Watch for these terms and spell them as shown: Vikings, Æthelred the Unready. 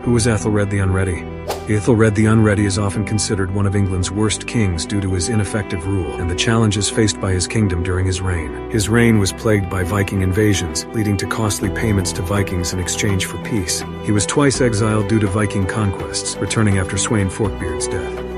Who was Æthelred the Unready? Æthelred the Unready is often considered one of England's worst kings due to his ineffective rule and the challenges faced by his kingdom during his reign. His reign was plagued by Viking invasions, leading to costly payments to Vikings in exchange for peace. He was twice exiled due to Viking conquests, returning after Sweyn Forkbeard's death.